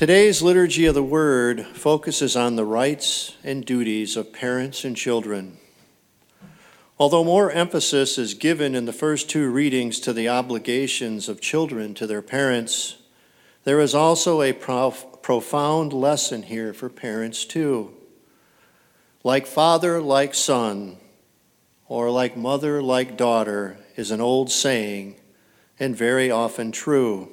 Today's Liturgy of the Word focuses on the rights and duties of parents and children. Although more emphasis is given in the first two readings to the obligations of children to their parents, there is also a profound lesson here for parents too. Like father, like son, or like mother, like daughter is an old saying and very often true.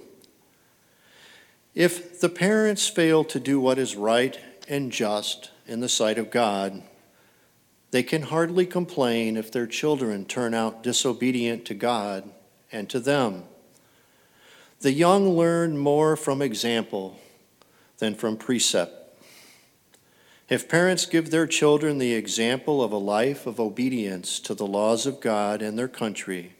If the parents fail to do what is right and just in the sight of God, they can hardly complain if their children turn out disobedient to God and to them. The young learn more from example than from precept. If parents give their children the example of a life of obedience to the laws of God and their country,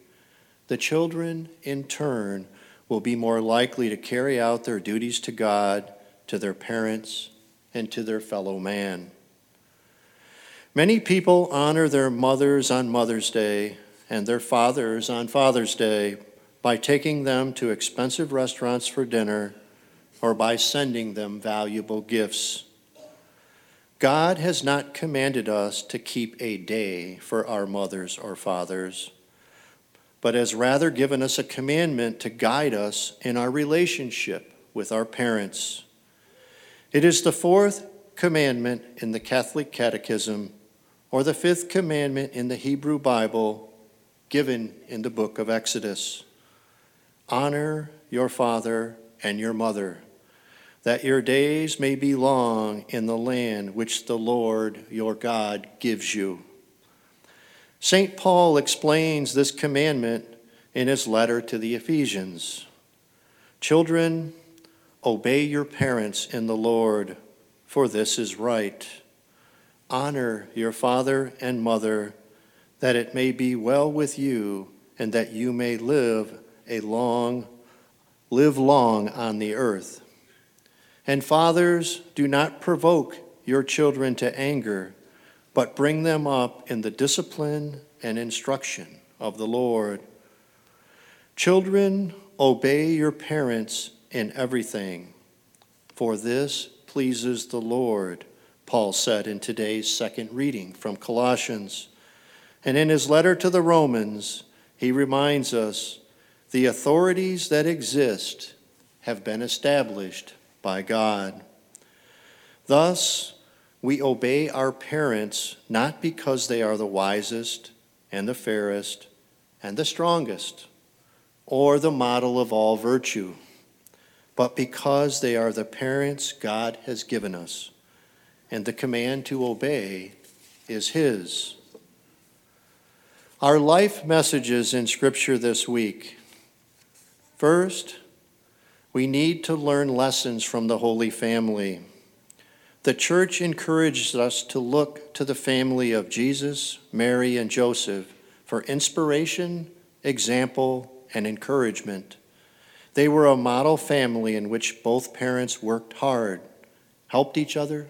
the children, in turn, will be more likely to carry out their duties to God, to their parents, and to their fellow man. Many people honor their mothers on Mother's Day and their fathers on Father's Day by taking them to expensive restaurants for dinner or by sending them valuable gifts. God has not commanded us to keep a day for our mothers or fathers, but has rather given us a commandment to guide us in our relationship with our parents. It is the fourth commandment in the Catholic Catechism, or the fifth commandment in the Hebrew Bible, given in the book of Exodus. Honor your father and your mother, that your days may be long in the land which the Lord your God gives you. St. Paul explains this commandment in his letter to the Ephesians. Children, obey your parents in the Lord, for this is right. Honor your father and mother, that it may be well with you and that you may live long on the earth. And fathers, do not provoke your children to anger, but bring them up in the discipline and instruction of the Lord. Children, obey your parents in everything, for this pleases the Lord, Paul said in today's second reading from Colossians. And in his letter to the Romans, he reminds us, the authorities that exist have been established by God. Thus, we obey our parents not because they are the wisest and the fairest and the strongest or the model of all virtue, but because they are the parents God has given us, and the command to obey is His. Our life messages in Scripture this week. First, we need to learn lessons from the Holy Family. The Church encourages us to look to the family of Jesus, Mary, and Joseph for inspiration, example, and encouragement. They were a model family in which both parents worked hard, helped each other,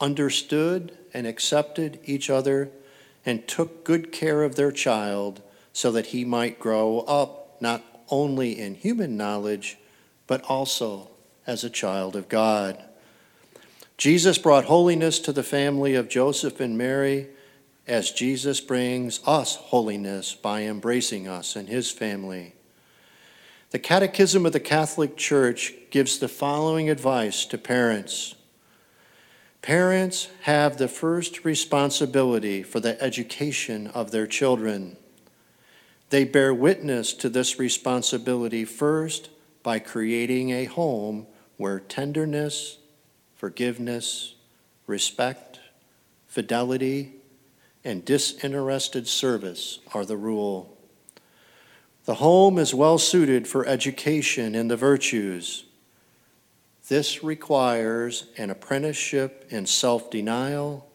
understood and accepted each other, and took good care of their child so that he might grow up not only in human knowledge, but also as a child of God. Jesus brought holiness to the family of Joseph and Mary, as Jesus brings us holiness by embracing us and his family. The Catechism of the Catholic Church gives the following advice to parents. Parents have the first responsibility for the education of their children. They bear witness to this responsibility first by creating a home where tenderness, forgiveness, respect, fidelity, and disinterested service are the rule. The home is well suited for education in the virtues. This requires an apprenticeship in self-denial,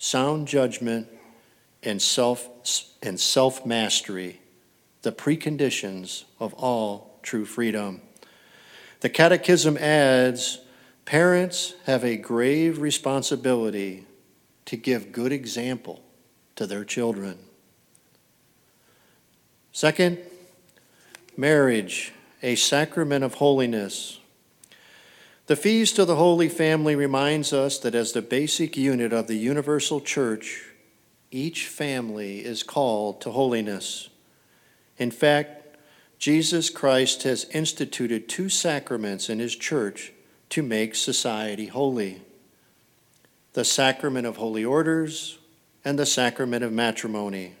sound judgment, and self-mastery, the preconditions of all true freedom. The Catechism adds, parents have a grave responsibility to give good example to their children. Second, marriage, a sacrament of holiness. The Feast of the Holy Family reminds us that as the basic unit of the universal church, each family is called to holiness. In fact, Jesus Christ has instituted two sacraments in his church to make society holy: the sacrament of holy orders and the sacrament of matrimony.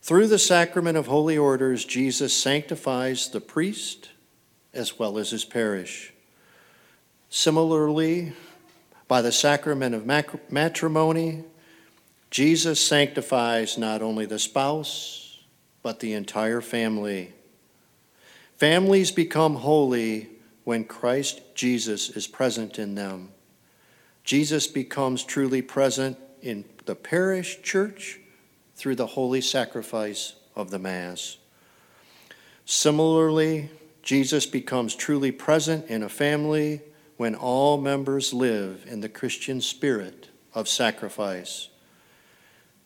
Through the sacrament of holy orders, Jesus sanctifies the priest as well as his parish. Similarly, by the sacrament of matrimony, Jesus sanctifies not only the spouse, but the entire family. Families become holy when Christ Jesus is present in them. Jesus becomes truly present in the parish church through the holy sacrifice of the Mass. Similarly, Jesus becomes truly present in a family when all members live in the Christian spirit of sacrifice.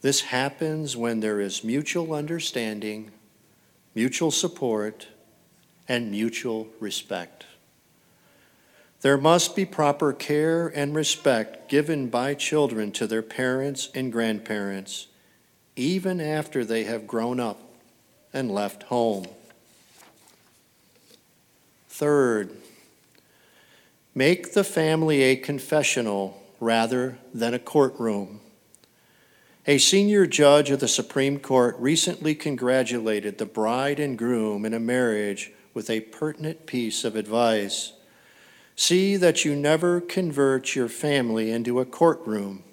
This happens when there is mutual understanding, mutual support, and mutual respect. There must be proper care and respect given by children to their parents and grandparents, even after they have grown up and left home. Third, make the family a confessional rather than a courtroom. A senior judge of the Supreme Court recently congratulated the bride and groom in a marriage with a pertinent piece of advice. See that you never convert your family into a courtroom.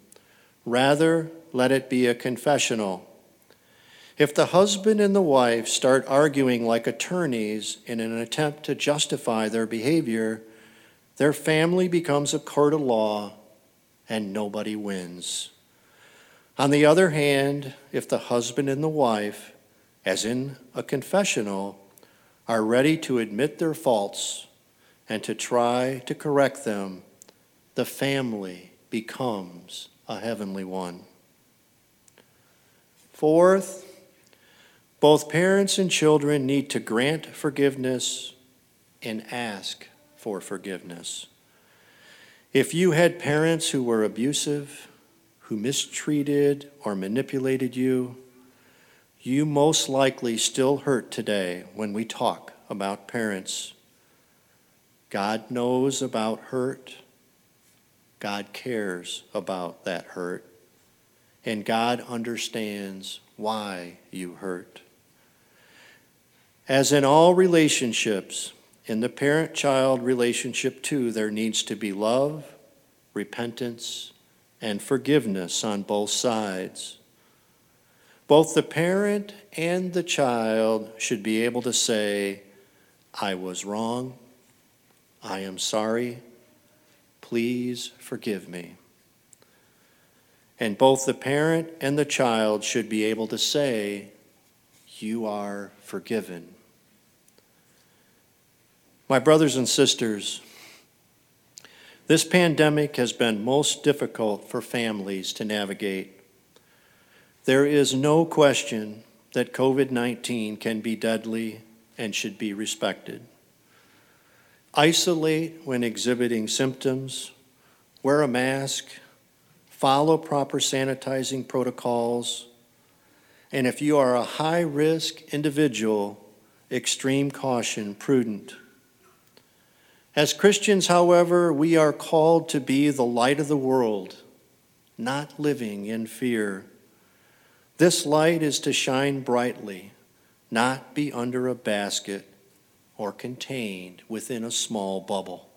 Rather, let it be a confessional. If the husband and the wife start arguing like attorneys in an attempt to justify their behavior, their family becomes a court of law and nobody wins. On the other hand, if the husband and the wife, as in a confessional, are ready to admit their faults and to try to correct them, the family becomes a heavenly one. Fourth, both parents and children need to grant forgiveness and ask for forgiveness. If you had parents who were abusive, who mistreated or manipulated you, you most likely still hurt today when we talk about parents. God knows about hurt, God cares about that hurt, and God understands why you hurt. As in all relationships, in the parent-child relationship too, there needs to be love, repentance, and forgiveness on both sides. Both the parent and the child should be able to say, I was wrong. I am sorry, please forgive me. And both the parent and the child should be able to say, you are forgiven. My brothers and sisters, this pandemic has been most difficult for families to navigate. There is no question that COVID-19 can be deadly and should be respected. Isolate when exhibiting symptoms, wear a mask, follow proper sanitizing protocols, and if you are a high-risk individual, extreme caution prudent. As Christians, however, we are called to be the light of the world, not living in fear. This light is to shine brightly, not be under a basket or contained within a small bubble.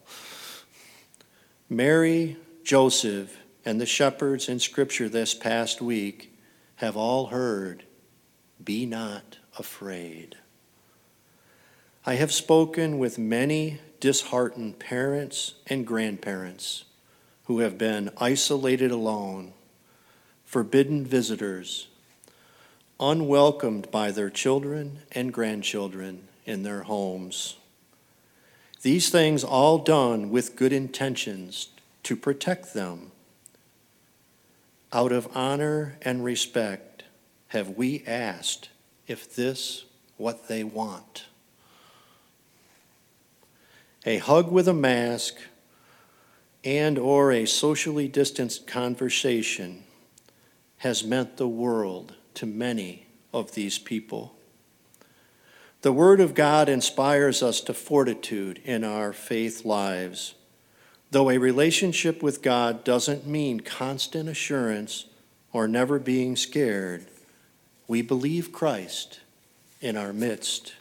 Mary, Joseph, and the shepherds in Scripture this past week have all heard, be not afraid. I have spoken with many disheartened parents and grandparents who have been isolated alone, forbidden visitors, unwelcomed by their children and grandchildren in their homes. These things all done with good intentions to protect them. Out of honor and respect, have we asked if this what they want? a hug with a mask, and or a socially distanced conversation has meant the world to many of these people. The Word of God inspires us to fortitude in our faith lives, though a relationship with God doesn't mean constant assurance or never being scared. We believe Christ in our midst.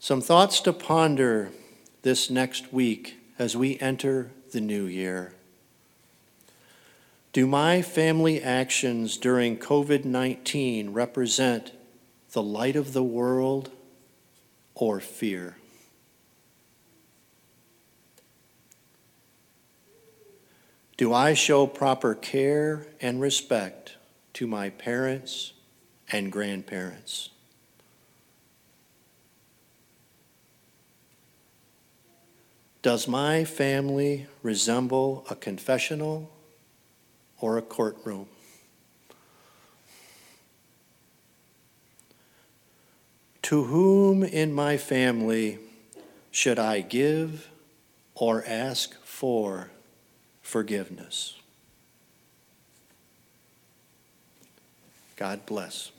Some thoughts to ponder this next week as we enter the new year. Do my family actions during COVID-19 represent the light of the world or fear? Do I show proper care and respect to my parents and grandparents? Does my family resemble a confessional or a courtroom? To whom in my family should I give or ask for forgiveness? God bless.